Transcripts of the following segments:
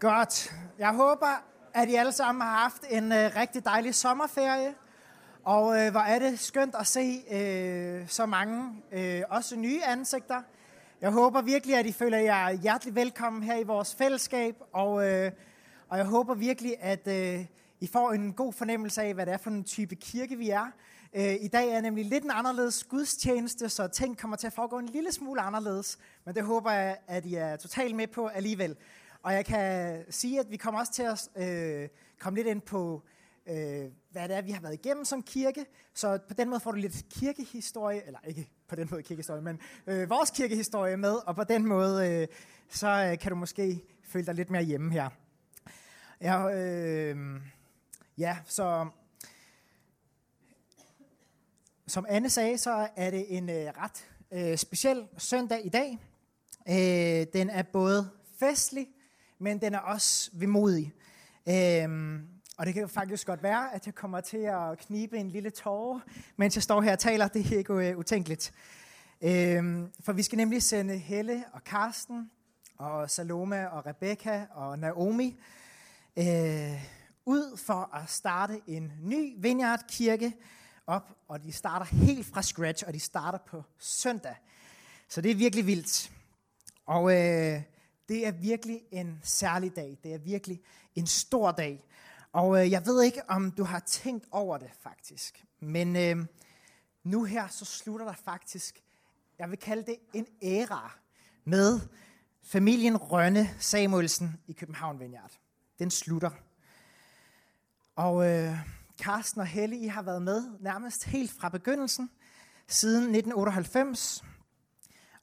Godt. Jeg håber, at I alle sammen har haft en rigtig dejlig sommerferie. Og hvor er det skønt at se så mange, også nye ansigter. Jeg håber virkelig, at I føler jer hjertelig velkommen her i vores fællesskab. Og jeg håber virkelig, at I får en god fornemmelse af, hvad det er for en type kirke, vi er. I dag er nemlig lidt en anderledes gudstjeneste, så ting kommer til at foregå en lille smule anderledes. Men det håber jeg, at I er totalt med på alligevel. Og jeg kan sige, at vi kommer også til at komme lidt ind på, hvad det er, vi har været igennem som kirke. Så på den måde får du lidt kirkehistorie, eller ikke på den måde kirkehistorie, men vores kirkehistorie med. Og på den måde, så kan du måske føle dig lidt mere hjemme her. Så som Anne sagde, så er det en ret speciel søndag i dag. Den er både festlig, men den er også vemodig. Og det kan jo faktisk godt være, at jeg kommer til at knibe en lille tåre, mens jeg står her og taler. Det er ikke utænkeligt. For vi skal nemlig sende Helle og Karsten og Salome og Rebecca og Naomi ud for at starte en ny Vineyard-kirke op, og de starter helt fra scratch, og de starter på søndag. Så det er virkelig vildt. Og det er virkelig en særlig dag. Det er virkelig en stor dag. Og jeg ved ikke, om du har tænkt over det faktisk. Men nu her, så slutter der faktisk, jeg vil kalde det en æra, med familien Rønne Samuelsen i København Vineyard. Den slutter. Og Karsten og Helle, I har været med nærmest helt fra begyndelsen, siden 1998.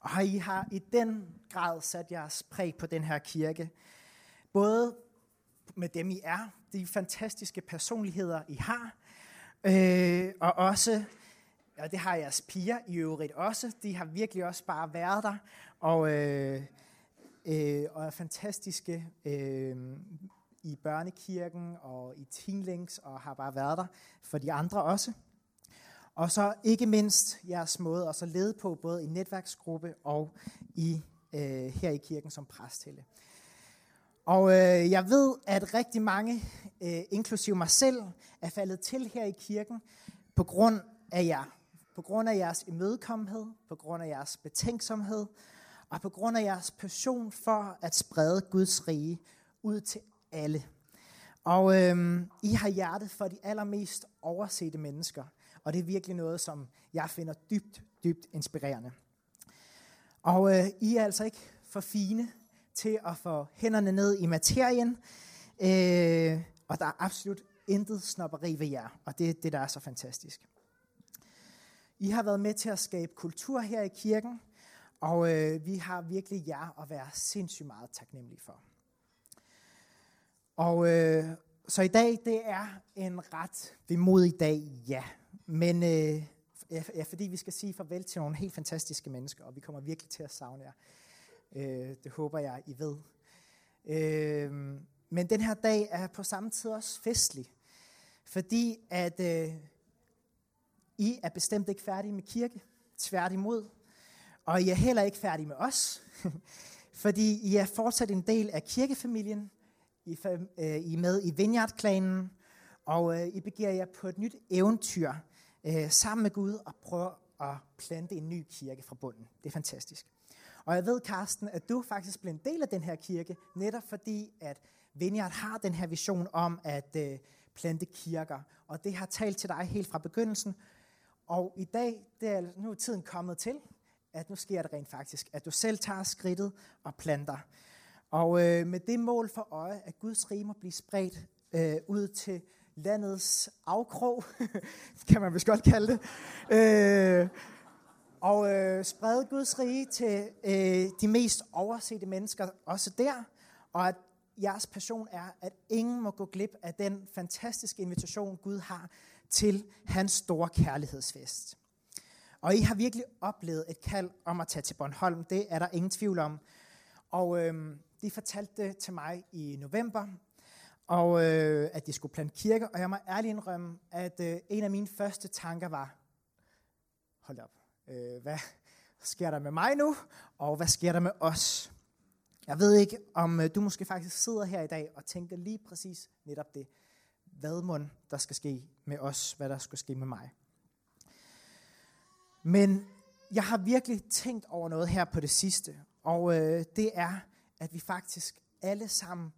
Og I har i den grad sat jeres præg på den her kirke. Både med dem, I er, de fantastiske personligheder, I har, og også, og det har jeres piger i øvrigt også, de har virkelig også bare været der, og er fantastiske i børnekirken og i Teenlinks, og har bare været der for de andre også. Og så ikke mindst jeres måde at så lede på, både i netværksgruppe og i, her i kirken som præsthelle. Og jeg ved, at rigtig mange, inklusive mig selv, er faldet til her i kirken på grund af jer. På grund af jeres imødekommenhed, på grund af jeres betænksomhed, og på grund af jeres passion for at sprede Guds rige ud til alle. Og I har hjertet for de allermest oversete mennesker, og det er virkelig noget, som jeg finder dybt, dybt inspirerende. Og I er altså ikke for fine til at få hænderne ned i materien, og der er absolut intet snobberi ved jer, og det er det, der er så fantastisk. I har været med til at skabe kultur her i kirken, og vi har virkelig jer at være sindssygt meget taknemmelige for. Og så i dag, det er en ret vemodig dag, ja. Men fordi vi skal sige farvel til nogle helt fantastiske mennesker, og vi kommer virkelig til at savne jer. Det håber jeg, I ved. Men den her dag er på samme tid også festlig, fordi at I er bestemt ikke færdige med kirke, tværtimod. Og I er heller ikke færdige med os, fordi I er fortsat en del af kirkefamilien. I er med i Vineyard-klanen, og I begiver jer på et nyt eventyr sammen med Gud og prøver at plante en ny kirke fra bunden. Det er fantastisk. Og jeg ved, Karsten, at du faktisk blev en del af den her kirke, netop fordi, at Vineyard har den her vision om at plante kirker. Og det har talt til dig helt fra begyndelsen. Og i dag, nu er tiden kommet til, at nu sker det rent faktisk, at du selv tager skridtet og planter. Og med det mål for øje, at Guds rige må blive spredt ud til landets afkrog, kan man vist godt kalde det, og sprede Guds rige til de mest oversete mennesker også der, og at jeres passion er, at ingen må gå glip af den fantastiske invitation, Gud har til hans store kærlighedsfest. Og I har virkelig oplevet et kald om at tage til Bornholm, det er der ingen tvivl om. Og de fortalte det til mig i november, og at de skulle plante kirke, og jeg må ærligt indrømme, at en af mine første tanker var, hold op, hvad sker der med mig nu, og hvad sker der med os? Jeg ved ikke, om du måske faktisk sidder her i dag og tænker lige præcis netop det. Hvad mon der skal ske med os? Hvad der skal ske med mig? Men jeg har virkelig tænkt over noget her på det sidste. Og det er, at vi faktisk alle sammen,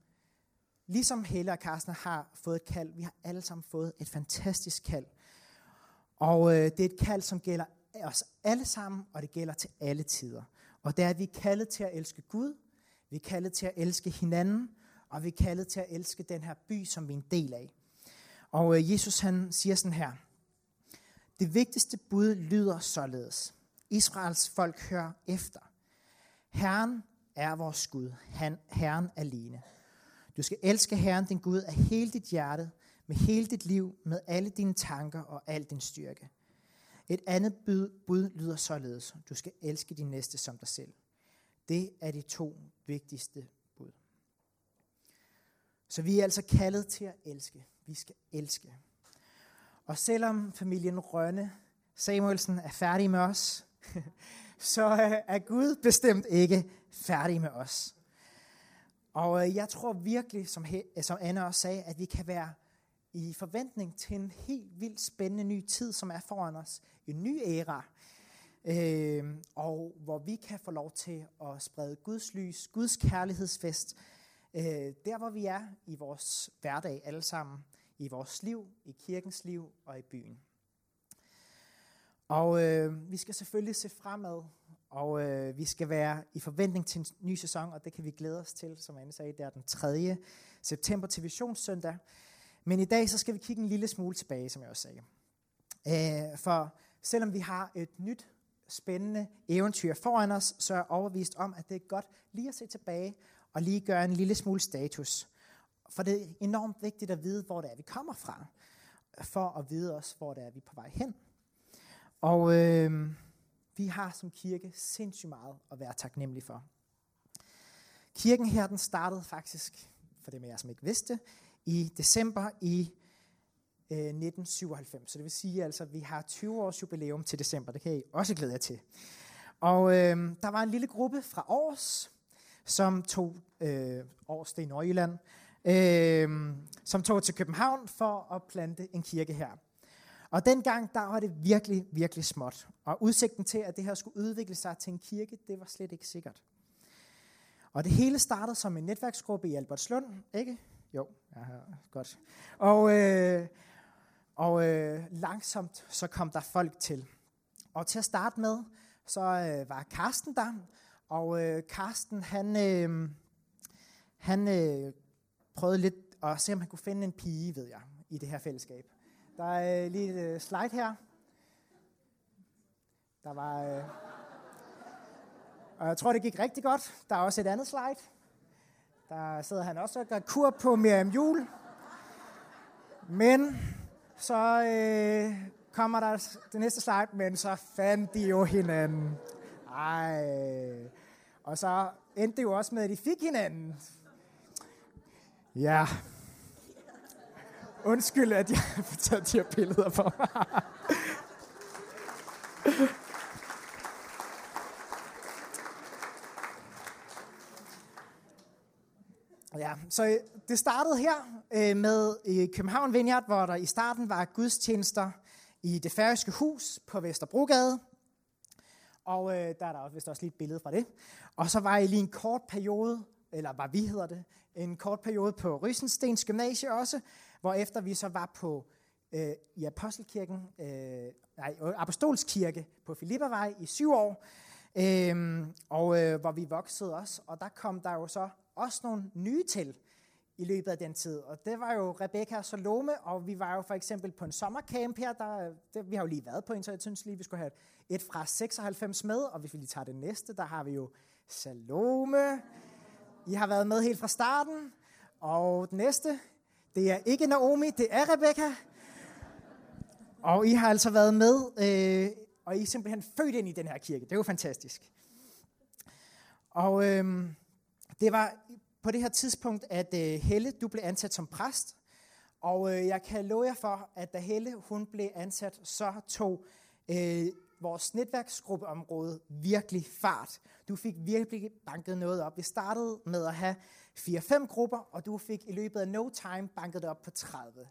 ligesom Helle og Karsten har fået et kald, vi har alle sammen fået et fantastisk kald. Og det er et kald, som gælder os alle sammen, og det gælder til alle tider. Og det er, at vi er kaldet til at elske Gud, vi er kaldet til at elske hinanden, og vi er kaldet til at elske den her by, som vi er en del af. Og Jesus han siger sådan her: det vigtigste bud lyder således: Israels folk, hør efter. Herren er vores Gud, Herren alene. Du skal elske Herren din Gud af hele dit hjerte, med hele dit liv, med alle dine tanker og al din styrke. Et andet bud lyder således: du skal elske din næste som dig selv. Det er de to vigtigste bud. Så vi er altså kaldet til at elske. Vi skal elske. Og selvom familien Rønne Samuelsen er færdig med os, så er Gud bestemt ikke færdig med os. Og jeg tror virkelig, som Anna også sagde, at vi kan være i forventning til en helt vildt spændende ny tid, som er foran os. En ny æra. Og hvor vi kan få lov til at sprede Guds lys, Guds kærlighedsfest, der hvor vi er i vores hverdag alle sammen, i vores liv, i kirkens liv og i byen. Og vi skal selvfølgelig se fremad, og vi skal være i forventning til en ny sæson, og det kan vi glæde os til, som Anne sagde, det er den 3. september til Visionssøndag. Men i dag så skal vi kigge en lille smule tilbage, som jeg også sagde. For selvom vi har et nyt spændende eventyr foran os, så er jeg overbevist om, at det er godt lige at se tilbage og lige gøre en lille smule status. For det er enormt vigtigt at vide, hvor det er, vi kommer fra, for at vide også, hvor det er, vi er på vej hen. Og vi har som kirke sindssygt meget at være taknemmelige for. Kirken her, den startede faktisk, for dem af jer, som ikke vidste, i december i 1997. Så det vil sige, altså, at vi har 20 års jubilæum til december. Det kan I også glæde jer til. Og der var en lille gruppe fra Aarhus, som tog Aarhus, det er i Nordjylland, som tog til København for at plante en kirke her. Og dengang, der var det virkelig, virkelig småt. Og udsigten til, at det her skulle udvikle sig til en kirke, det var slet ikke sikkert. Og det hele startede som en netværksgruppe i Albertslund, ikke? Jo, ja, godt. Og langsomt så kom der folk til. Og til at starte med, så var Karsten der. Og Karsten, han prøvede lidt at se, om han kunne finde en pige, ved jeg, i det her fællesskab. Der er lige et slide her. Der var... Og jeg tror, det gik rigtig godt. Der er også et andet slide. Der sidder han også og gør kur på Miriam Juhl. Men så kommer der det næste slide, men så fandt de jo hinanden. Ej. Og så endte det jo også med, at de fik hinanden. Ja. Undskyld, at jeg har taget de her billeder for mig. Ja, så det startede her med København Vineyard, hvor der i starten var gudstjenester i det færøske hus på Vesterbrogade. Og der er der vist også lige et billede fra det. Og så var I lige en kort periode, eller hvad vi hedder det, en kort periode på Rysenstens Gymnasie også, hvorefter vi så var på i Apostolskirke på Filippervej i 7 år, og hvor vi voksede også. Og der kom der jo så også nogle nye til i løbet af den tid. Og det var jo Rebecca og Salome, og vi var jo for eksempel på en sommercamp her. Vi har jo lige været på en, så jeg synes lige, vi skulle have et fra 96 med, og hvis vi lige tager det næste, der har vi jo Salome. I har været med helt fra starten. Og den næste, det er ikke Naomi, det er Rebecca. Og I har altså været med, og I er simpelthen født ind i den her kirke. Det er jo fantastisk. Og... Det var på det her tidspunkt, at Helle, du blev ansat som præst, og jeg kan love jer for, at da Helle hun blev ansat, så tog vores netværksgruppeområde virkelig fart. Du fik virkelig banket noget op. Vi startede med at have 4-5 grupper, og du fik i løbet af no time banket det op på 30.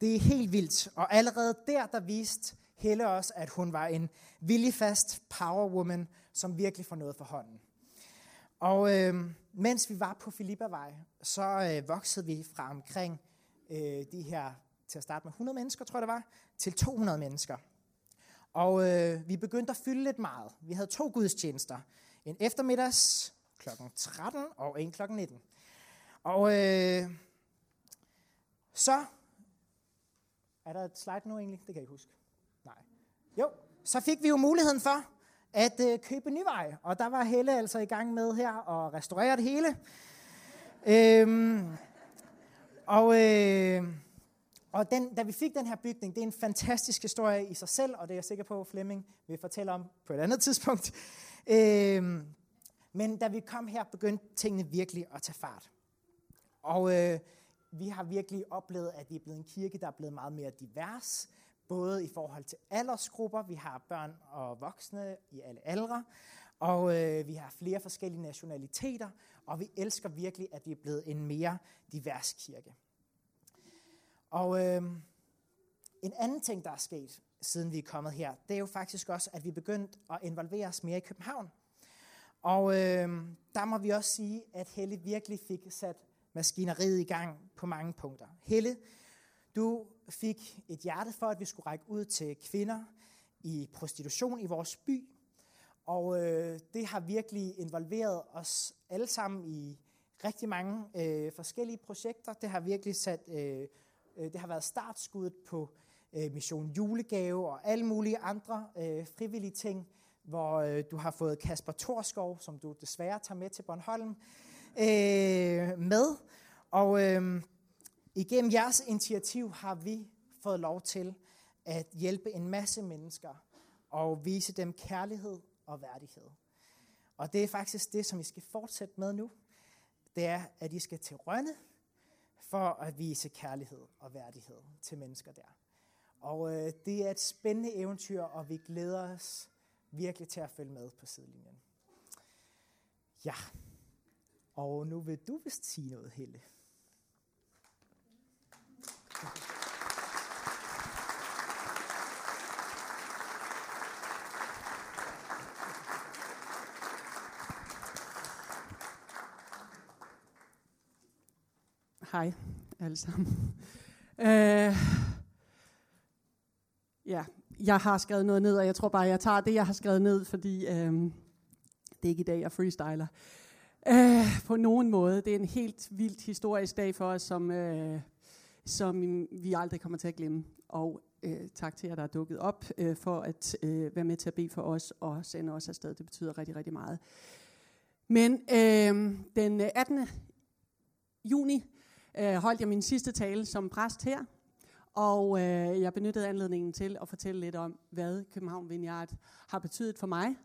Det er helt vildt, og allerede der viste Helle os, at hun var en viljefast powerwoman, som virkelig får noget for hånden. Og mens vi var på Filippavej, så voksede vi fra omkring de her, til at starte med 100 mennesker, tror jeg det var, til 200 mennesker. Og vi begyndte at fylde lidt meget. Vi havde 2 gudstjenester. En eftermiddags kl. 13 og en kl. 19. Og så... Er der et slide nu egentlig? Det kan jeg ikke huske. Nej. Jo, så fik vi jo muligheden for at købe Nyvej. Og der var Helle altså i gang med her og restaurere det hele. Og da vi fik den her bygning, det er en fantastisk historie i sig selv, og det er jeg sikker på, Flemming vil fortælle om på et andet tidspunkt. Men da vi kom her, begyndte tingene virkelig at tage fart. Og vi har virkelig oplevet, at vi er blevet en kirke, der er blevet meget mere divers, både i forhold til aldersgrupper, vi har børn og voksne i alle aldre, og vi har flere forskellige nationaliteter, og vi elsker virkelig, at vi er blevet en mere divers kirke. Og en anden ting, der er sket, siden vi er kommet her, det er jo faktisk også, at vi er begyndt at involvere os mere i København. Og der må vi også sige, at Helle virkelig fik sat maskineriet i gang på mange punkter. Helle, du fik et hjerte for, at vi skulle række ud til kvinder i prostitution i vores by. Og det har virkelig involveret os alle sammen i rigtig mange forskellige projekter. Det har virkelig sat... Det har været startskuddet på Mission Julegave og alle mulige andre frivillige ting, hvor du har fået Kasper Torskov, som du desværre tager med til Bornholm, med. Og igennem jeres initiativ har vi fået lov til at hjælpe en masse mennesker og vise dem kærlighed og værdighed. Og det er faktisk det, som I skal fortsætte med nu. Det er, at I skal til Rønne, for at vise kærlighed og værdighed til mennesker der. Og det er et spændende eventyr, og vi glæder os virkelig til at følge med på sidelinjen. Ja, og nu vil du vist sige noget, Helle. Hej, alle sammen. Ja, jeg har skrevet noget ned, og jeg tror bare, jeg tager det, jeg har skrevet ned, fordi det er ikke i dag, jeg freestyler. På nogen måde, det er en helt vildt historisk dag for os, som vi aldrig kommer til at glemme. Og tak til jer, der er dukket op for at være med til at bede for os og sende os afsted. Det betyder rigtig, rigtig meget. Men den 18. juni holdt jeg min sidste tale som præst her, og jeg benyttede anledningen til at fortælle lidt om, hvad København Vineyard har betydet for mig.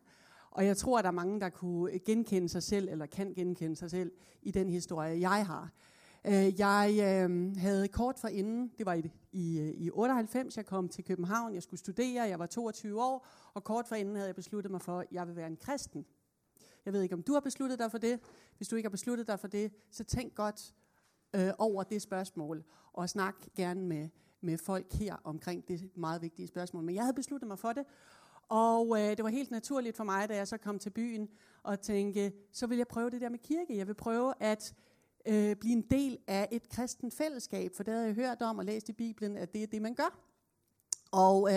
Og jeg tror, at der er mange, der kunne genkende sig selv, eller kan genkende sig selv, i den historie, jeg har. Jeg havde kort forinden, det var i 98, jeg kom til København, jeg skulle studere, jeg var 22 år, og kort forinden havde jeg besluttet mig for, at jeg vil være en kristen. Jeg ved ikke, om du har besluttet dig for det. Hvis du ikke har besluttet dig for det, så tænk godt over det spørgsmål, og snak gerne med folk her omkring det meget vigtige spørgsmål. Men jeg havde besluttet mig for det, og det var helt naturligt for mig, da jeg så kom til byen og tænkte, så vil jeg prøve det der med kirke. Jeg vil prøve at blive en del af et kristent fællesskab, for det havde jeg hørt om og læst i Bibelen, at det er det, man gør. Og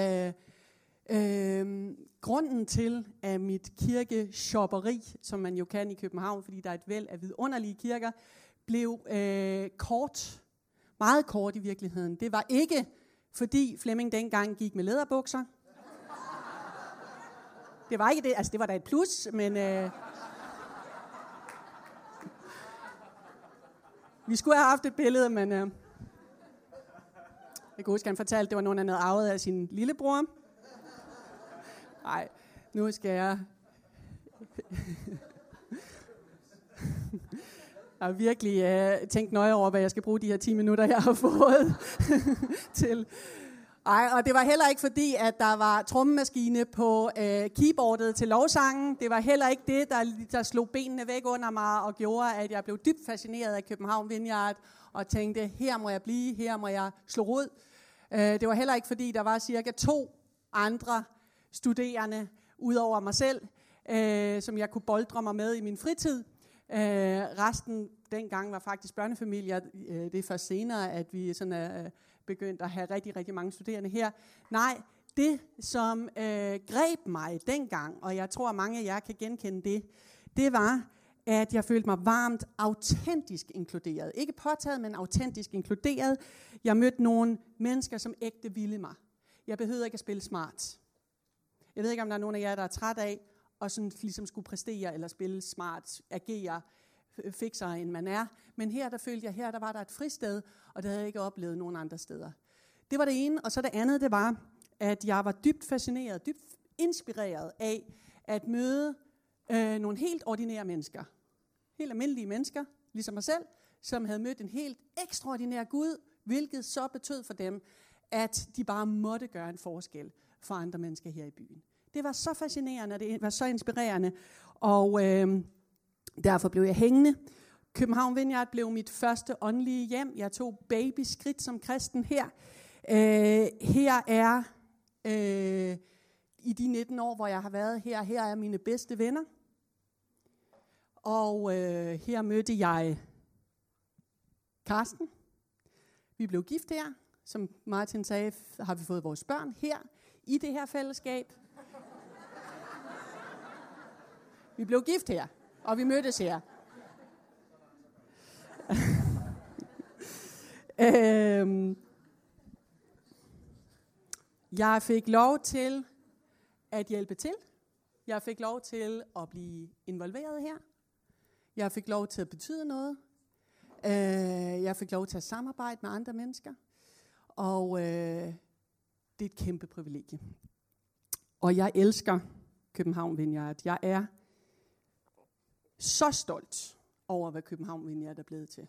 grunden til, at mit kirkeshopperi, som man jo kan i København, fordi der er et væld af vidunderlige kirker, blev kort, meget kort i virkeligheden. Det var ikke, fordi Flemming dengang gik med læderbukser. Det var ikke det, altså det var da et plus, men vi skulle have haft et billede, men jeg kan huske, han fortalte, det var nogen, han havde arvet af sin lillebror. Nej, nu skal jeg... Jeg har virkelig tænkt nøje over, hvad jeg skal bruge de her 10 minutter, jeg har fået til. Ej, og det var heller ikke fordi, at der var trommemaskine på keyboardet til lovsangen. Det var heller ikke det, der slog benene væk under mig og gjorde, at jeg blev dybt fascineret af København Vineyard og tænkte, her må jeg blive, her må jeg slå rod. Det var heller ikke fordi, der var cirka 2 andre studerende ud over mig selv, som jeg kunne boldre mig med i min fritid. Resten dengang var faktisk børnefamilier. Det er først senere, at vi sådan begyndt at have rigtig, rigtig mange studerende her. Nej, det som greb mig dengang, og jeg tror, mange af jer kan genkende det, det var, at jeg følte mig varmt, autentisk inkluderet. Ikke påtaget, men autentisk inkluderet. Jeg mødte nogle mennesker, som ægte ville mig. Jeg behøvede ikke at spille smart. Jeg ved ikke, om der er nogen af jer, der er træt af, og sådan ligesom skulle præstere, eller spille smart, agere, fiksere, end man er. Men her, der følte jeg, her der var der et fristed, og det havde jeg ikke oplevet nogen andre steder. Det var det ene, og så det andet, det var, at jeg var dybt fascineret, dybt inspireret af at møde nogle helt ordinære mennesker. Helt almindelige mennesker, ligesom mig selv, som havde mødt en helt ekstraordinær Gud, hvilket så betød for dem, at de bare måtte gøre en forskel for andre mennesker her i byen. Det var så fascinerende, og det var så inspirerende, og derfor blev jeg hængende. København Vineyard blev mit første åndelige hjem. Jeg tog babyskridt som kristen her. Her er, i de 19 år, hvor jeg har været her, her er mine bedste venner. Og her mødte jeg Karsten. Vi blev gift her. Som Martin sagde, har vi fået vores børn her, i det her fællesskab. Vi blev gift her, og vi mødtes her. Jeg fik lov til at hjælpe til. Jeg fik lov til at blive involveret her. Jeg fik lov til at betyde noget. Jeg fik lov til at samarbejde med andre mennesker. Og det er et kæmpe privilegie. Og jeg elsker København Vineyard. Jeg er så stolt over, hvad København Vineyard er blevet til.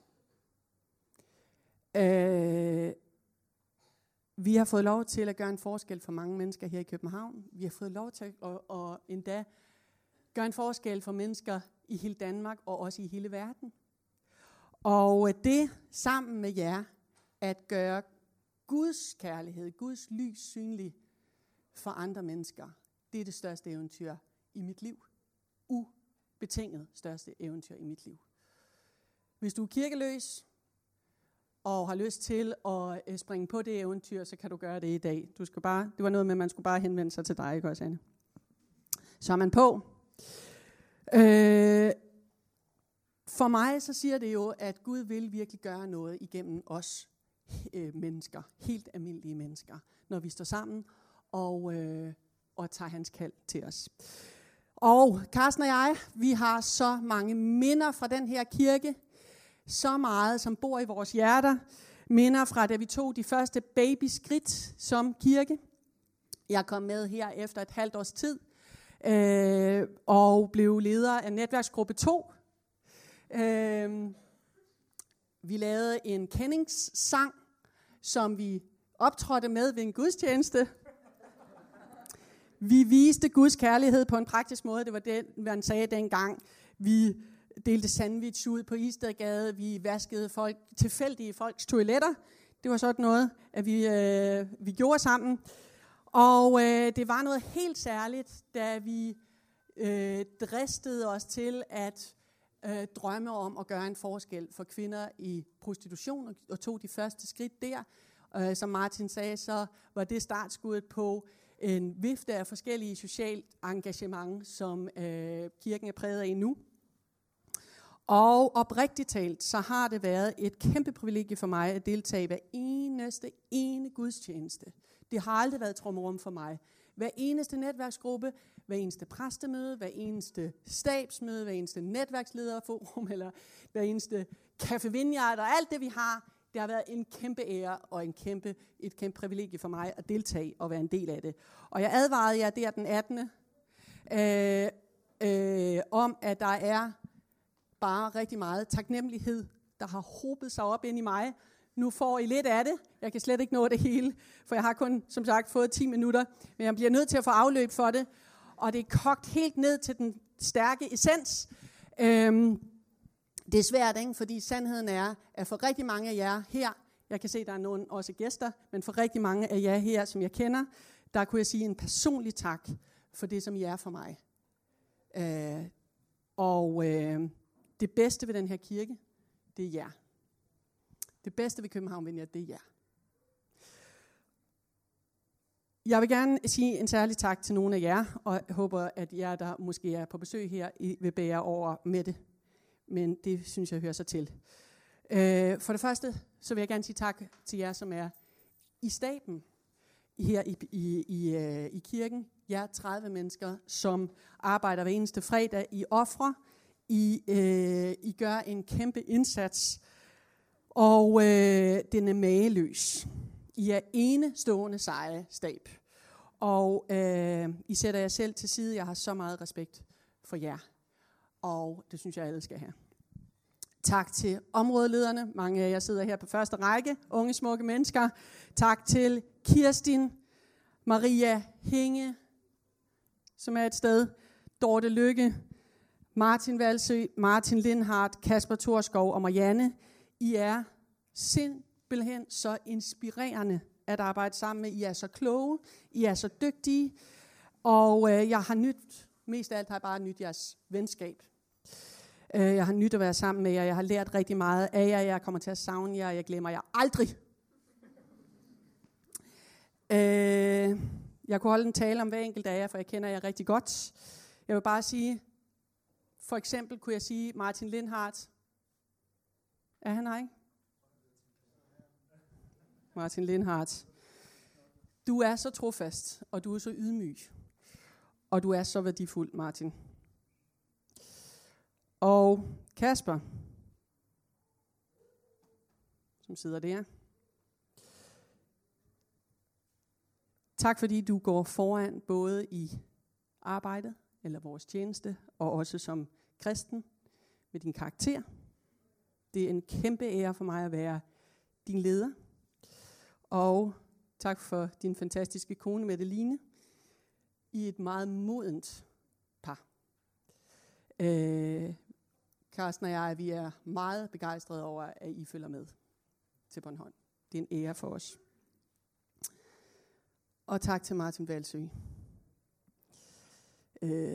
Vi har fået lov til at gøre en forskel for mange mennesker her i København. Vi har fået lov til at endda gøre en forskel for mennesker i hele Danmark og også i hele verden. Og det sammen med jer, at gøre Guds kærlighed, Guds lys synlig for andre mennesker, det er det største eventyr i mit liv. Ubetinget største eventyr i mit liv. Hvis du er kirkeløs og har lyst til at springe på det eventyr, så kan du gøre det i dag. Du skal bare, det var noget med, at man skulle bare henvende sig til dig, ikke også, Anne? Så er man på. For mig så siger det jo, at Gud vil virkelig gøre noget igennem os mennesker, helt almindelige mennesker, når vi står sammen og tager hans kald til os. Og Carsten og jeg, vi har så mange minder fra den her kirke, så meget som bor i vores hjerter, minder fra da vi tog de første babyskridt som kirke. Jeg kom med her efter et halvt års tid og blev leder af netværksgruppe 2. Vi lavede en kendingssang, som vi optrådte med ved en gudstjeneste. Vi viste Guds kærlighed på en praktisk måde. Det var det, man sagde dengang. Vi delte sandwich ud på Istedgade. Vi vaskede folk, tilfældige folks toiletter. Det var sådan noget, at vi gjorde sammen. Og det var noget helt særligt, da vi dristede os til at drømme om at gøre en forskel for kvinder i prostitution, og tog de første skridt der. Som Martin sagde, så var det startskuddet på en vifte af forskellige socialt engagement, som kirken er præget af nu. Og oprigtigt talt, så har det været et kæmpe privilegie for mig at deltage i hver eneste ene gudstjeneste. Det har aldrig været trummerum for mig. Hver eneste netværksgruppe, hver eneste præstemøde, hver eneste stabsmøde, hver eneste netværkslederforum, eller hver eneste Café Vineyard, og alt det vi har, det har været en kæmpe ære og et kæmpe privilegie for mig at deltage og være en del af det. Og jeg advarede jer der den 18. Om, at der er bare rigtig meget taknemmelighed, der har hobet sig op ind i mig, Nu får I lidt af det. Jeg kan slet ikke nå det hele, for jeg har kun, som sagt, fået 10 minutter. Men jeg bliver nødt til at få afløb for det. Og det er kogt helt ned til den stærke essens. Det er svært, ikke? Fordi sandheden er, at for rigtig mange af jer her, jeg kan se, der er nogen også gæster, men for rigtig mange af jer her, som jeg kender, der kunne jeg sige en personlig tak for det, som I er for mig. Det bedste ved den her kirke, det er jer. Det bedste ved København, venner, det er jer. Jeg vil gerne sige en særlig tak til nogle af jer, og jeg håber, at jer, der måske er på besøg her, I vil bære over med det. Men det synes jeg hører sig til. For det første, så vil jeg gerne sige tak til jer, som er i staben her i kirken. Jer 30 mennesker, som arbejder hver eneste fredag i ofre. I gør en kæmpe indsats, og den er mageløs. I er enestående seje stab, og I sætter jer selv til side. Jeg har så meget respekt for jer, og det synes jeg, alle skal have. Tak til områdelederne. Mange af jer sidder her på første række, unge, smukke mennesker. Tak til Kirstin, Maria Hinge, som er et sted, Dorte Lykke, Martin Valsø, Martin Lindhardt, Kasper Thorskov og Marianne. I er simpelthen så inspirerende at arbejde sammen med. I er så kloge, I er så dygtige, og jeg har mest af alt bare nydt jeres venskab. Jeg har nydt at være sammen med jer, jeg har lært rigtig meget af jer, jeg kommer til at savne jer, jeg glemmer jer aldrig. Jeg kunne holde en tale om hver enkelt af jer, for jeg kender jer rigtig godt. Jeg vil bare sige, for eksempel kunne jeg sige Martin Lindhardt. Er han her, ikke? Martin Lindhardt. Du er så trofast, og du er så ydmyg. Og du er så værdifuld, Martin. Og Kasper, som sidder der. Tak fordi du går foran både i arbejdet, eller vores tjeneste, og også som kristen med din karakter. Det er en kæmpe ære for mig at være din leder. Og tak for din fantastiske kone, Madeline, i et meget modent par. Karsten og jeg, vi er meget begejstrede over, at I følger med til Bornholm. Det er en ære for os. Og tak til Martin Valsø.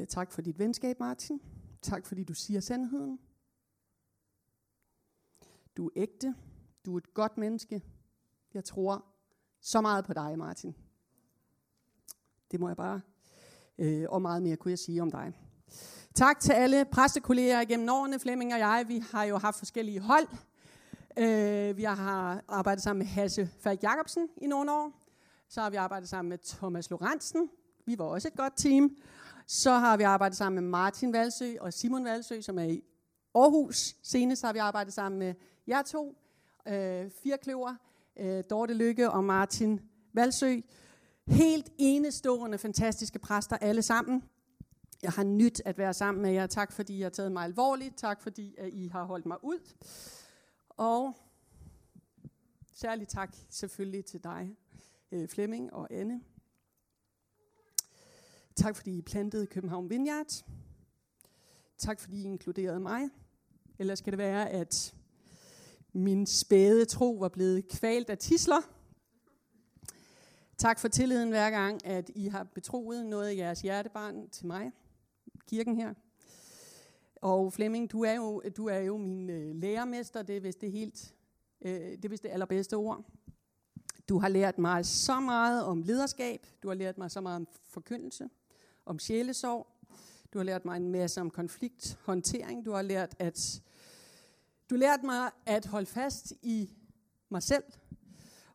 Tak for dit venskab, Martin. Tak fordi du siger sandheden. Du er ægte. Du er et godt menneske. Jeg tror så meget på dig, Martin. Det må jeg bare. Og meget mere kunne jeg sige om dig. Tak til alle præstekolleger gennem årene. Flemming og jeg, vi har jo haft forskellige hold. Vi har arbejdet sammen med Hasse Falk Jacobsen i nogle år. Så har vi arbejdet sammen med Thomas Lorentzen. Vi var også et godt team. Så har vi arbejdet sammen med Martin Valsø og Simon Valsø, som er i Aarhus. Senest har vi arbejdet sammen med jer to, Firkløver, Dorte Lykke og Martin Valsø. Helt enestående, fantastiske præster alle sammen. Jeg har nydt at være sammen med jer. Tak fordi I har taget mig alvorligt. Tak fordi I har holdt mig ud. Og særligt tak selvfølgelig til dig, Flemming og Anne. Tak fordi I plantede København Vineyard. Tak fordi I inkluderede mig. Ellers kan det være, at min spæde tro var blevet kvalt af tidsler. Tak for tilliden hver gang, at I har betroet noget af jeres hjertebarn til mig. Kirken her. Og Flemming, du er jo min lærermester. Det er vist det allerbedste ord. Du har lært mig så meget om lederskab. Du har lært mig så meget om forkyndelse. Om sjælesorg. Du har lært mig en masse om konflikthåndtering. Du har lært mig at holde fast i mig selv,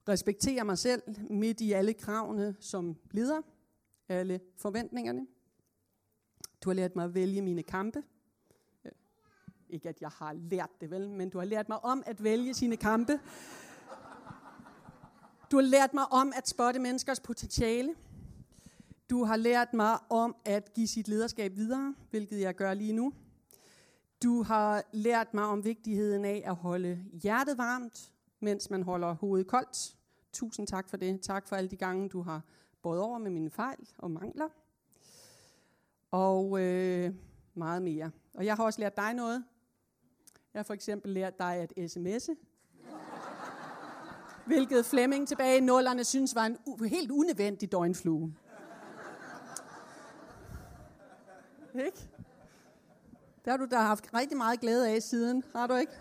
respektere mig selv midt i alle kravene som leder, alle forventningerne. Du har lært mig at vælge mine kampe. Ikke at jeg har lært det vel, men du har lært mig om at vælge sine kampe. Du har lært mig om at spotte menneskers potentiale. Du har lært mig om at give sit lederskab videre, hvilket jeg gør lige nu. Du har lært mig om vigtigheden af at holde hjertet varmt, mens man holder hovedet koldt. Tusind tak for det. Tak for alle de gange, du har båret over med mine fejl og mangler. Og meget mere. Og jeg har også lært dig noget. Jeg har for eksempel lært dig at sms'e. Hvilket Flemming tilbage i 00'erne synes var en helt unødvendig døgnflue. Ikke? Det har du da haft rigtig meget glæde af siden, har du ikke?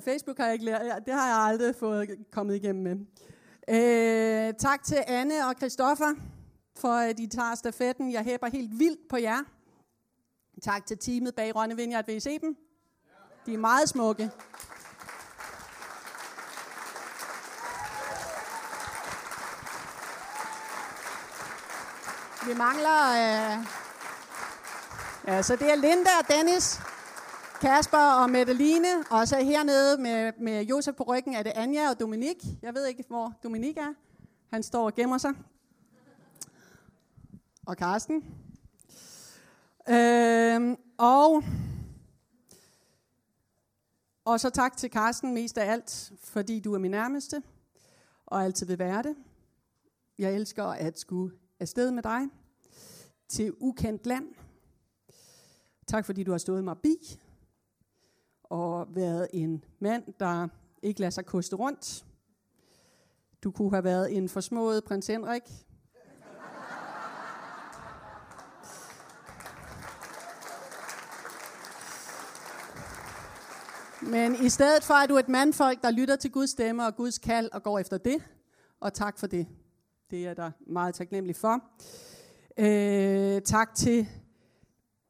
Facebook har jeg ikke lært. Det har jeg aldrig fået kommet igennem med. Tak til Anne og Christoffer for, at I tager stafetten. Jeg hæpper helt vildt på jer. Tak til teamet bag Rønne Vineyard. Vil I se dem? De er meget smukke. Vi mangler... Ja, så det er Linda og Dennis, Kasper og Mette-Line. Og så hernede med Josef på ryggen er det Anja og Dominik. Jeg ved ikke, hvor Dominik er. Han står og gemmer sig. Og Karsten. Og så tak til Karsten mest af alt, fordi du er min nærmeste. Og altid vil være det. Jeg elsker at skulle afsted med dig. Til ukendt land. Tak fordi du har stået mig bi og været en mand, der ikke lader sig koste rundt. Du kunne have været en forsmået prins Henrik. Men i stedet for, at du er et mandfolk, der lytter til Guds stemme og Guds kald og går efter det. Og tak for det. Det er jeg da meget taknemmelig for. Tak til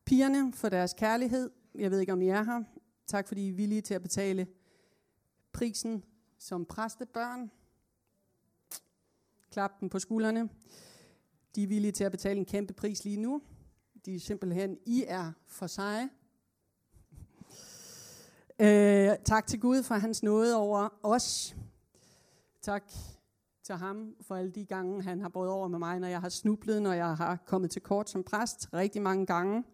pigerne for deres kærlighed. Jeg ved ikke, om I er her. Tak fordi I er villige til at betale prisen som præstebørn. Klap dem på skuldrene. De er villige til at betale en kæmpe pris lige nu. De er simpelthen, I er for seje. Tak til Gud for hans nåde over os. Tak til ham for alle de gange, han har båret over med mig, når jeg har snublet, når jeg har kommet til kort som præst rigtig mange gange.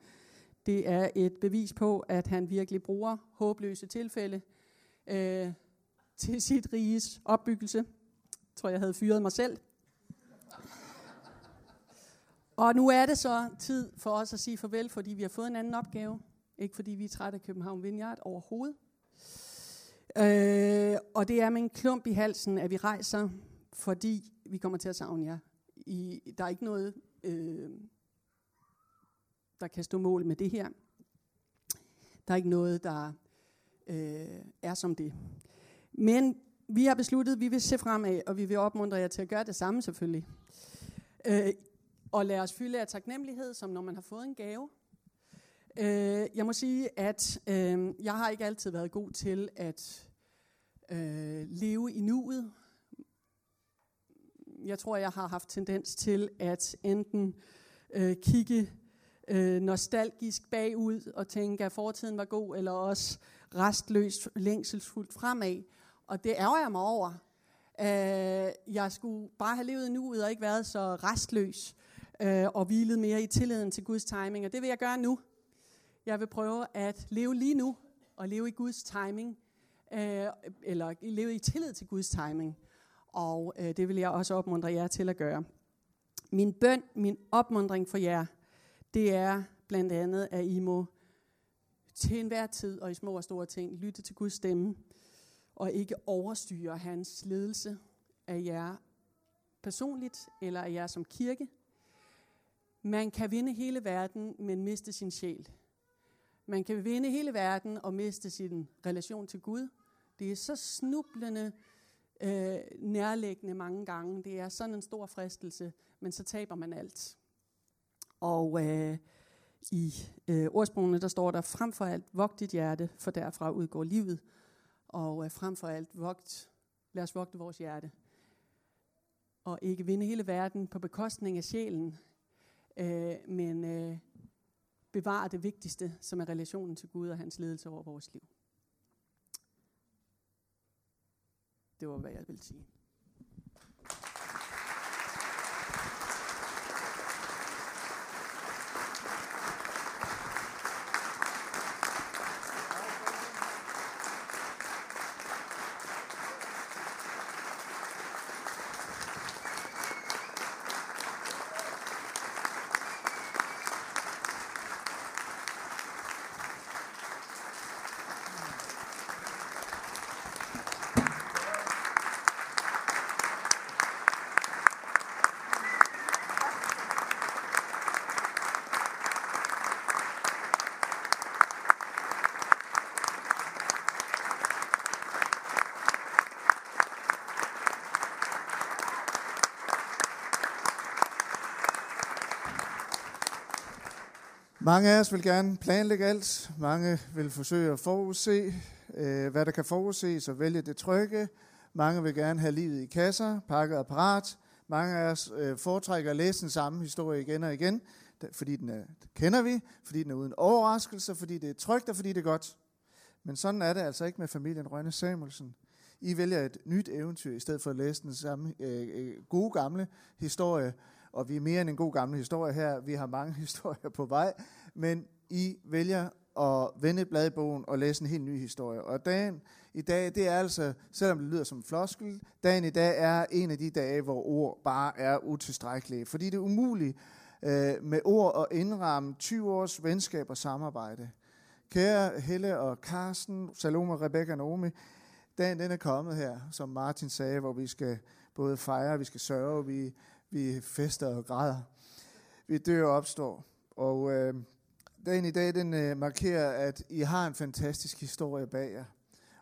Det er et bevis på, at han virkelig bruger håbløse tilfælde til sit riges opbyggelse. Jeg tror, jeg havde fyret mig selv. Og nu er det så tid for os at sige farvel, fordi vi har fået en anden opgave. Ikke fordi vi er trætte af København Vineyard overhovedet. Og det er med en klump i halsen, at vi rejser, fordi vi kommer til at savne jer. Der er ikke noget, der kan stå mål med det her. Der er ikke noget, der er som det. Men vi har besluttet, at vi vil se fremad, og vi vil opmuntre jer til at gøre det samme selvfølgelig. Og lad os fylde af taknemmelighed, som når man har fået en gave. Jeg må sige, at jeg har ikke altid været god til at leve i nuet. Jeg tror, jeg har haft tendens til at enten kigge nostalgisk bagud og tænke, at fortiden var god, eller også restløst, længselsfuldt fremad. Og det ærger jeg mig over. Jeg skulle bare have levet i nuet og ikke været så restløs og hvilet mere i tilliden til Guds timing. Og det vil jeg gøre nu. Jeg vil prøve at leve lige nu, og leve i Guds timing, eller leve i tillid til Guds timing. Og det vil jeg også opmuntre jer til at gøre. Min bøn, min opmuntring for jer, det er blandt andet, at I må til enhver tid og i små og store ting lytte til Guds stemme, og ikke overstyre hans ledelse af jer personligt, eller af jer som kirke. Man kan vinde hele verden, men miste sin sjæl. Man kan vinde hele verden og miste sin relation til Gud. Det er så snublende nærliggende mange gange. Det er sådan en stor fristelse, men så taber man alt. Og i ordsprogene, der står der, frem for alt, vogt dit hjerte, for derfra udgår livet. Og frem for alt, lad os vogte vores hjerte. Og ikke vinde hele verden på bekostning af sjælen, men... Bevare det vigtigste, som er relationen til Gud og hans ledelse over vores liv. Det var, hvad jeg ville sige. Mange af os vil gerne planlægge alt. Mange vil forsøge at forudse, hvad der kan forudses og vælge det trygge. Mange vil gerne have livet i kasser, pakket og parat. Mange af os foretrækker at læse den samme historie igen og igen, fordi kender vi, fordi den er uden overraskelser, fordi det er trygt og fordi det er godt. Men sådan er det altså ikke med familien Rønne Samuelsen. I vælger et nyt eventyr, i stedet for at læse den samme gode gamle historie. Og vi er mere end en god gammel historie her. Vi har mange historier på vej. Men I vælger at vende bladbogen og læse en helt ny historie. Og dagen i dag, det er altså, selvom det lyder som floskel, dagen i dag er en af de dage, hvor ord bare er utilstrækkelige. Fordi det er umuligt med ord at indramme 20 års venskab og samarbejde. Kære Helle og Carsten, Salome, Rebecca og Naomi, dagen den er kommet her, som Martin sagde, hvor vi skal både fejre, vi skal sørge, vi fester og græder. Vi dør og opstår. Og dagen i dag, den markerer, at I har en fantastisk historie bag jer,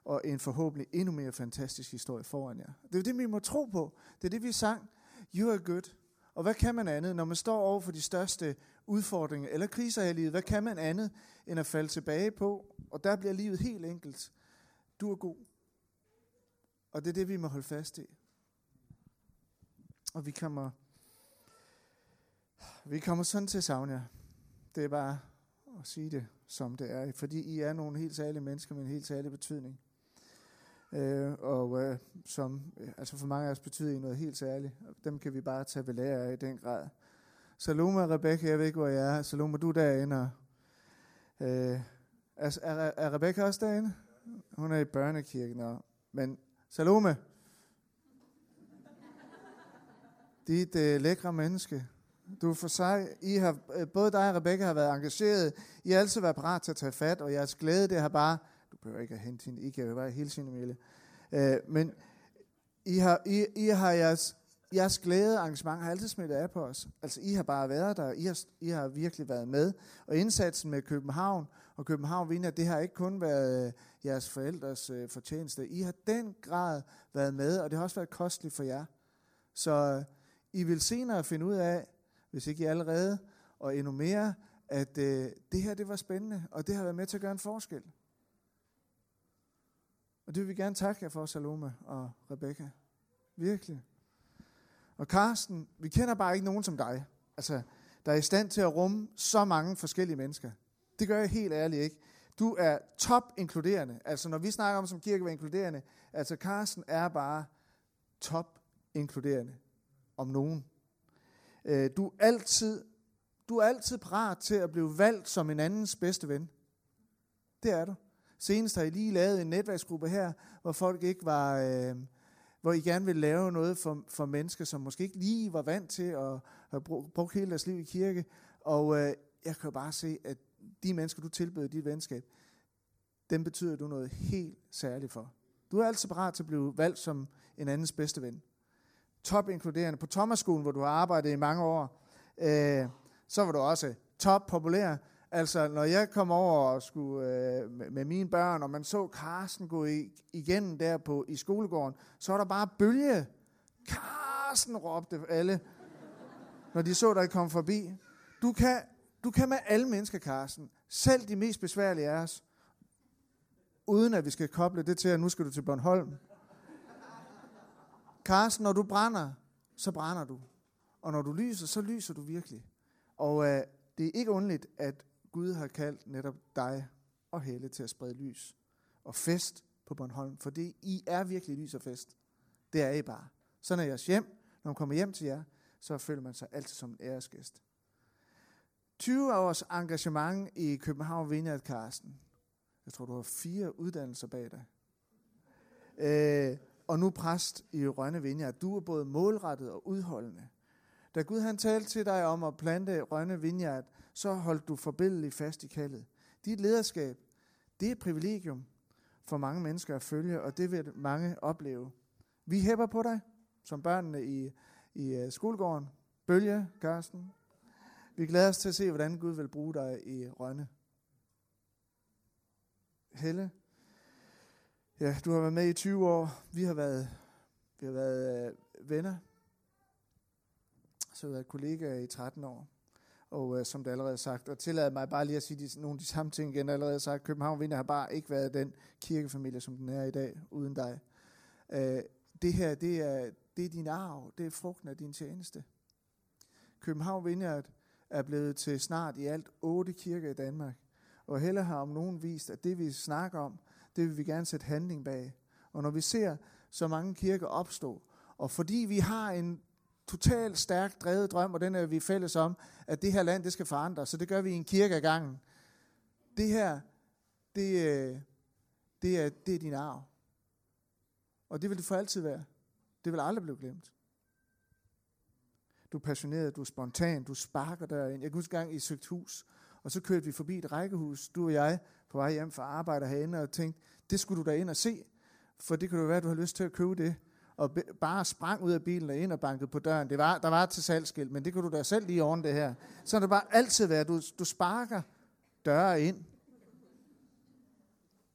og en forhåbentlig endnu mere fantastisk historie foran jer. Det er det, vi må tro på. Det er det, vi sang. You are good. Og hvad kan man andet, når man står over for de største udfordringer eller kriser her i livet? Hvad kan man andet, end at falde tilbage på? Og der bliver livet helt enkelt. Du er god. Og det er det, vi må holde fast i. Og vi kommer sådan til at savne jer. Det er bare at sige det, som det er. Fordi I er nogle helt særlige mennesker med en helt særlig betydning. Som for mange af os betyder I noget helt særligt. Dem kan vi bare tage ved lære af i den grad. Salome og Rebecca, jeg ved ikke, hvor jeg er. Salome, du er derinde. Og, er Rebecca også derinde? Hun er i børnekirken. Men Salome, dit lækre menneske. Du er for sig. Både dig og Rebecca har været engageret. I har altid været parat til at tage fat, og jeres glæde, det har bare... Du behøver ikke at hente hende. I kan jo bare hele sin Emilie. Men I har jeres glæde og engagement har altid smittet af på os. Altså, I har bare været der. I har virkelig været med. Og indsatsen med København og København vinder, det har ikke kun været jeres forældres fortjeneste. I har den grad været med, og det har også været kosteligt for jer. Så... I vil senere finde ud af, hvis ikke I allerede, og endnu mere, at det her, det var spændende, og det har været med til at gøre en forskel. Og det vil vi gerne takke jer for, Salome og Rebecca. Virkelig. Og Carsten, vi kender bare ikke nogen som dig, altså, der er i stand til at rumme så mange forskellige mennesker. Det gør jeg helt ærligt ikke. Du er top inkluderende. Altså, når vi snakker om som kirke var inkluderende, altså Carsten er bare top inkluderende. Om nogen. Du er altid parat til at blive valgt som en andens bedste ven. Det er du. Senest har I lige lavet en netværksgruppe her, hvor folk ikke var, hvor I gerne ville lave noget for mennesker, som måske ikke lige var vant til at have brugt hele deres liv i kirke. Og jeg kan jo bare se, at de mennesker, du tilbyder dit venskab, dem betyder du noget helt særligt for. Du er altid parat til at blive valgt som en andens bedste ven. Top inkluderende. På Thomas-skolen, hvor du har arbejdet i mange år, så var du også top populær. Altså, når jeg kom over og skulle med mine børn, og man så Carsten gå igennem der i skolegården, så var der bare bølge. Carsten, råbte alle, når de så dig komme forbi. Du kan med alle mennesker, Carsten. Selv de mest besværlige af os. Uden at vi skal koble det til, at nu skal du til Bornholm. Carsten, når du brænder, så brænder du. Og når du lyser, så lyser du virkelig. Og det er ikke underligt, at Gud har kaldt netop dig og Helle til at sprede lys og fest på Bornholm. For det, I er virkelig lys og fest. Det er I bare. Så når jeres hjem, når man kommer hjem til jer, så føler man sig altid som en æresgæst. 20 års engagement i København Vineyard, Carsten. Jeg tror, du har 4 uddannelser bag dig. Og nu præst i Rønne Vineyard. Du er både målrettet og udholdende. Da Gud han talte til dig om at plante Rønne Vineyard, så holdt du forbilledligt fast i kaldet. Dit lederskab, det er et privilegium for mange mennesker at følge, og det vil mange opleve. Vi hæpper på dig, som børnene i skolegården. Bølge, Carsten. Vi glæder os til at se, hvordan Gud vil bruge dig i Rønne. Helle. Ja, du har været med i 20 år. Vi har været venner. Så har vi været kollegaer i 13 år. Og som det allerede er sagt, og tillade mig bare lige at sige nogle af de samme ting igen, allerede sagt, København Vinter har bare ikke været den kirkefamilie, som den er i dag, uden dig. Det her, det er din arv, det er frugten af din tjeneste. København Vinter er blevet til snart i alt 8 kirker i Danmark, og Helle har om nogen vist, at det vi snakker om, det vil vi gerne sætte handling bag. Og når vi ser så mange kirker opstå, og fordi vi har en totalt stærkt drevet drøm, og den er vi fælles om, at det her land, det skal forandres, så det gør vi i en kirke ad gangen. Det her, det er din arv. Og det vil det for altid være. Det vil aldrig blive glemt. Du er passioneret, du er spontan, du sparker derind. Jeg kan huske gang, I søgte hus, og så kørte vi forbi et rækkehus, du og jeg, på vej hjem fra arbejde herinde, og tænkte, det skulle du da ind og se, for det kunne jo være, at du har lyst til at købe det. Og bare sprang ud af bilen og ind og bankede på døren. Der var til salgsskilt, men det kunne du da selv lige ordne det her. Så har det bare altid været, du sparker døre ind.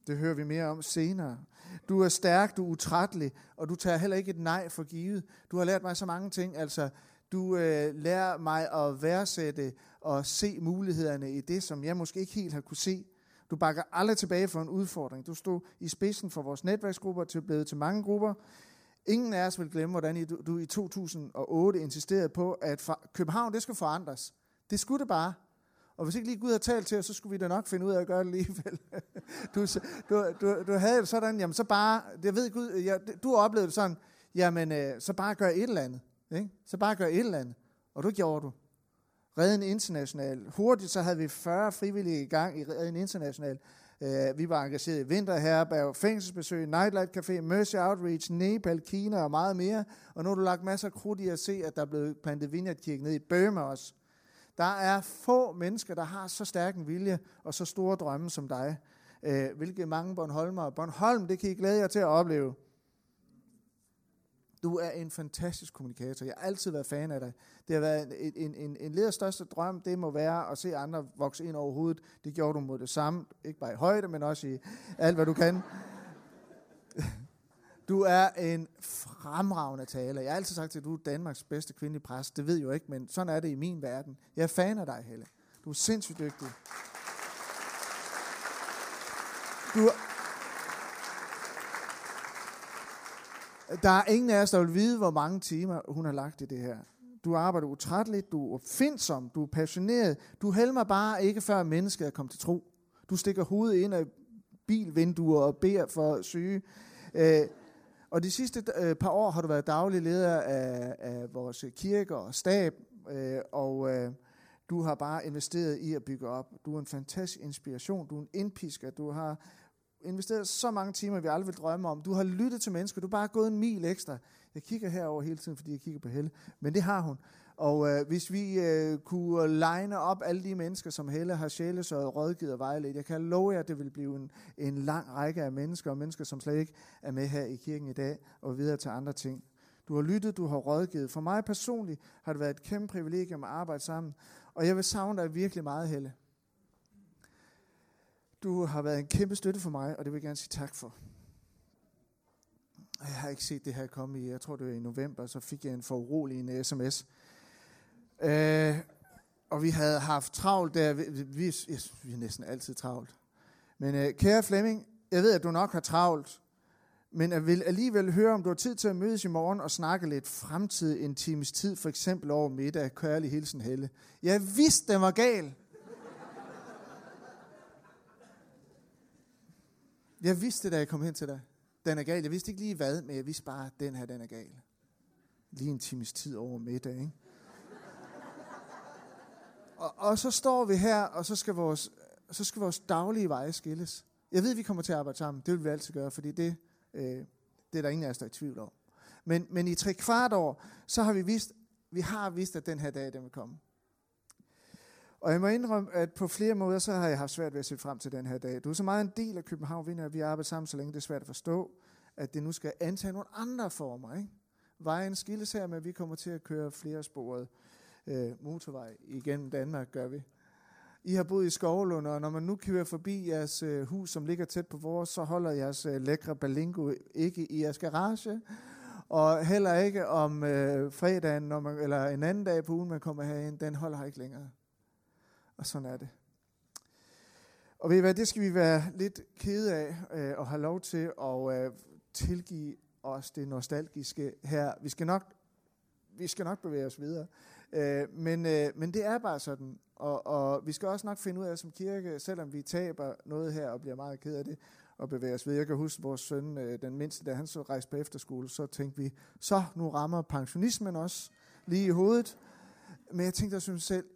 Det hører vi mere om senere. Du er stærk, du er utrættelig, og du tager heller ikke et nej for givet. Du har lært mig så mange ting. Altså, du lærer mig at værdsætte og se mulighederne i det, som jeg måske ikke helt har kunne se. Du bakker aldrig tilbage for en udfordring. Du stod i spidsen for vores netværksgrupper, til blevet til mange grupper. Ingen af os vil glemme, hvordan du i 2008 insisterede på, at København, det skulle forandres. Det skulle det bare. Og hvis ikke lige Gud havde talt til os, så skulle vi da nok finde ud af at gøre det alligevel. Du havde det sådan, jamen så bare, jeg ved Gud, du oplevede det sådan, jamen så bare gør et eller andet. Ikke? Så bare gør et eller andet. Og det gjorde du. Reden International. Hurtigt så havde vi 40 frivillige i gang i Reden International. Vi var engageret i vinterherberg, fængselsbesøg, Nightlight Café, Mercy Outreach, Nepal, Kina og meget mere. Og nu har du lagt masser af krudt i at se, at der er blevet plantet vineyardkirke ned i Burma også. Der er få mennesker, der har så stærk en vilje og så store drømme som dig. Hvilket mange bornholmere. Bornholm, det kan I glæde jer til at opleve. Du er en fantastisk kommunikator. Jeg har altid været fan af dig. Det har været en leders største drøm, det må være at se andre vokse ind over hovedet. Det gjorde du mod det samme. Ikke bare i højde, men også i alt, hvad du kan. Du er en fremragende taler. Jeg har altid sagt til, at du er Danmarks bedste kvindelige præst. Det ved jeg jo ikke, men sådan er det i min verden. Jeg er fan af dig, Helle. Du er sindssygt dygtig. Der er ingen af os, der vil vide, hvor mange timer hun har lagt i det her. Du arbejder utrætteligt, du er opfindsom, du er passioneret. Du helmer bare ikke, før mennesket er kommet til tro. Du stikker hovedet ind af bilvinduer og beder for syge. Og de sidste par år har du været daglig leder af vores kirke og stab. Og du har bare investeret i at bygge op. Du er en fantastisk inspiration, du er en indpisker, du har investeret så mange timer, vi aldrig vil drømme om. Du har lyttet til mennesker, du har bare gået en mil ekstra. Jeg kigger herover hele tiden, fordi jeg kigger på Helle, men det har hun. Og hvis vi kunne line op alle de mennesker, som Helle har sjælesørget, rådgivet og vejledt, jeg kan love jer, at det vil blive en lang række af mennesker, og mennesker, som slet ikke er med her i kirken i dag, og videre til andre ting. Du har lyttet, du har rådgivet. For mig personligt har det været et kæmpe privilegium at arbejde sammen, og jeg vil savne dig virkelig meget, Helle. Du har været en kæmpe støtte for mig, og det vil jeg gerne sige tak for. Jeg har ikke set det her komme i, jeg tror det var i november, så fik jeg en foruroligende sms. Og vi havde haft travlt der, vi er næsten altid travlt. Men kære Flemming, jeg ved, at du nok har travlt, men jeg vil alligevel høre, om du har tid til at mødes i morgen og snakke lidt fremtid, en times tid, for eksempel over middag, kærlig hilsen Helle. Jeg vidste, den var gal. Jeg vidste, da jeg kom hen til dig, den er gal. Jeg vidste ikke lige hvad, men jeg vidste bare, at den her, den er gal. Lige en times tid over middag, ikke? og så står vi her, og så skal vores daglige veje skilles. Jeg ved, vi kommer til at arbejde sammen. Det vil vi altid gøre, fordi det er der ingen af os, der er i tvivl om. Men i 3/4 år, så har vi vidst, at den her dag, den vil komme. Og jeg må indrømme, at på flere måder, så har jeg haft svært ved at se frem til den her dag. Du er så meget en del af København Vinter, at vi arbejder sammen, så længe det er svært at forstå, at det nu skal antage nogle andre former. Ikke? Vejen skilles her, men vi kommer til at køre flere sporet motorvej igennem Danmark, gør vi. I har boet i Skovlund, og når man nu kører forbi jeres hus, som ligger tæt på vores, så holder jeres lækre Berlingo ikke i jeres garage, og heller ikke om fredagen, eller en anden dag på ugen, man kommer herind, den holder ikke længere. Og sådan er det. Og ved I hvad, det skal vi være lidt kede af og have lov til at tilgive os det nostalgiske her. Vi skal nok bevæge os videre. Men det er bare sådan, og vi skal også nok finde ud af som kirke, selvom vi taber noget her og bliver meget ked af det, og bevæge os videre. Jeg kan huske vores søn, den mindste, da han så rejste på efterskole, så tænkte vi, så nu rammer pensionismen også lige i hovedet. Men jeg tænkte også selv,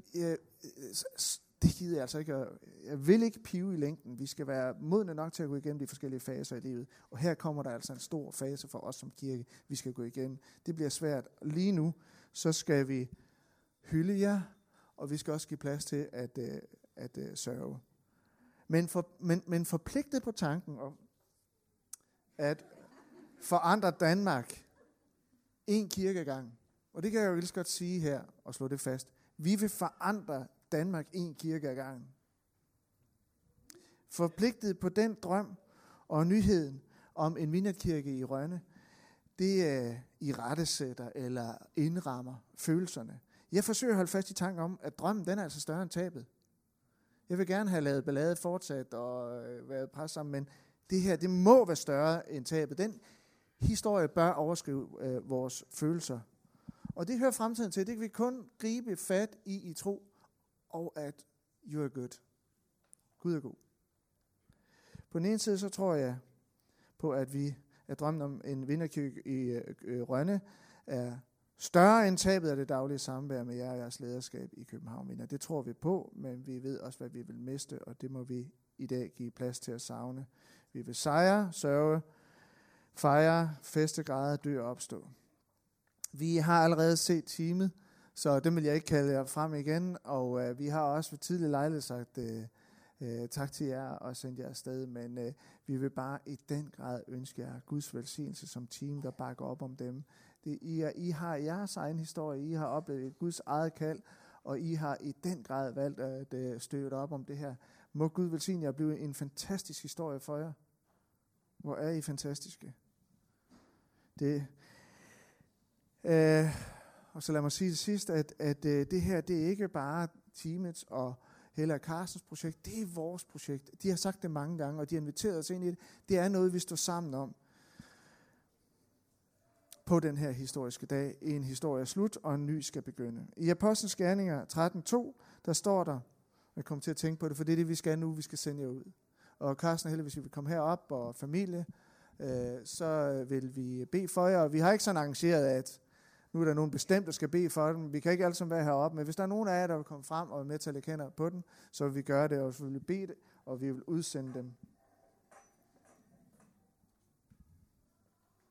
det gider jeg altså ikke. Jeg vil ikke pive i længden. Vi skal være modne nok til at gå igennem de forskellige faser i livet. Og her kommer der altså en stor fase for os som kirke, vi skal gå igennem. Det bliver svært. Lige nu, så skal vi hylde jer, og vi skal også give plads til at sørge. Men forpligtet på tanken om at forandre Danmark en kirkegang. Og det kan jeg jo lige så godt sige her og slå det fast. Vi vil forandre Danmark en kirke ad gangen. Forpligtet på den drøm og nyheden om en vinderkirke i Rønne, det irettesætter eller indrammer følelserne. Jeg forsøger at holde fast i tanken om, at drømmen den er altså større end tabet. Jeg vil gerne have lavet ballade fortsat og været præst sammen, men det her, det må være større end tabet. Den historie bør overskrive vores følelser. Og det hører fremtiden til. Det kan vi kun gribe fat i tro, og at you are good. Gud er god. På den ene side, så tror jeg på, at drømmen om en vinderkirke i Rønne er større end tabet af det daglige samvær med jer og jeres lederskab i København. Og det tror vi på, men vi ved også, hvad vi vil miste, og det må vi i dag give plads til at savne. Vi vil sejre, sørge, fejre, feste, græde, dø og opstå. Vi har allerede set timet, så det vil jeg ikke kalde jer frem igen, og vi har også ved tidlig lejlighed sagt tak til jer og sendt jer afsted, men vi vil bare i den grad ønske jer Guds velsignelse som team, der bakker op om dem. I har jeres egen historie, I har oplevet Guds eget kald, og I har i den grad valgt at støtte op om det her. Må Gud velsigne jer blive en fantastisk historie for jer. Hvor er I fantastiske? Og så lad mig sige det sidst, at det her, det er ikke bare teamets og Hella og Carstens projekt, det er vores projekt. De har sagt det mange gange, og de har inviteret os ind i det. Det er noget, vi står sammen om på den her historiske dag. En historie er slut, og en ny skal begynde. I Apostlenes Gerninger 13:2, der står der, jeg kom til at tænke på det, for det er det, vi skal nu, vi skal sende jer ud. Og Carsten og Hella, hvis vi vil komme herop og familie, så vil vi bede for jer, og vi har ikke sådan arrangeret, at nu er der nogen bestemt, der skal bede for dem. Vi kan ikke alle sammen være heroppe, men hvis der er nogen af jer, der vil komme frem og være med til at lægge hænder på den, så vil vi gøre det, og vi vil bede det, og vi vil udsende dem.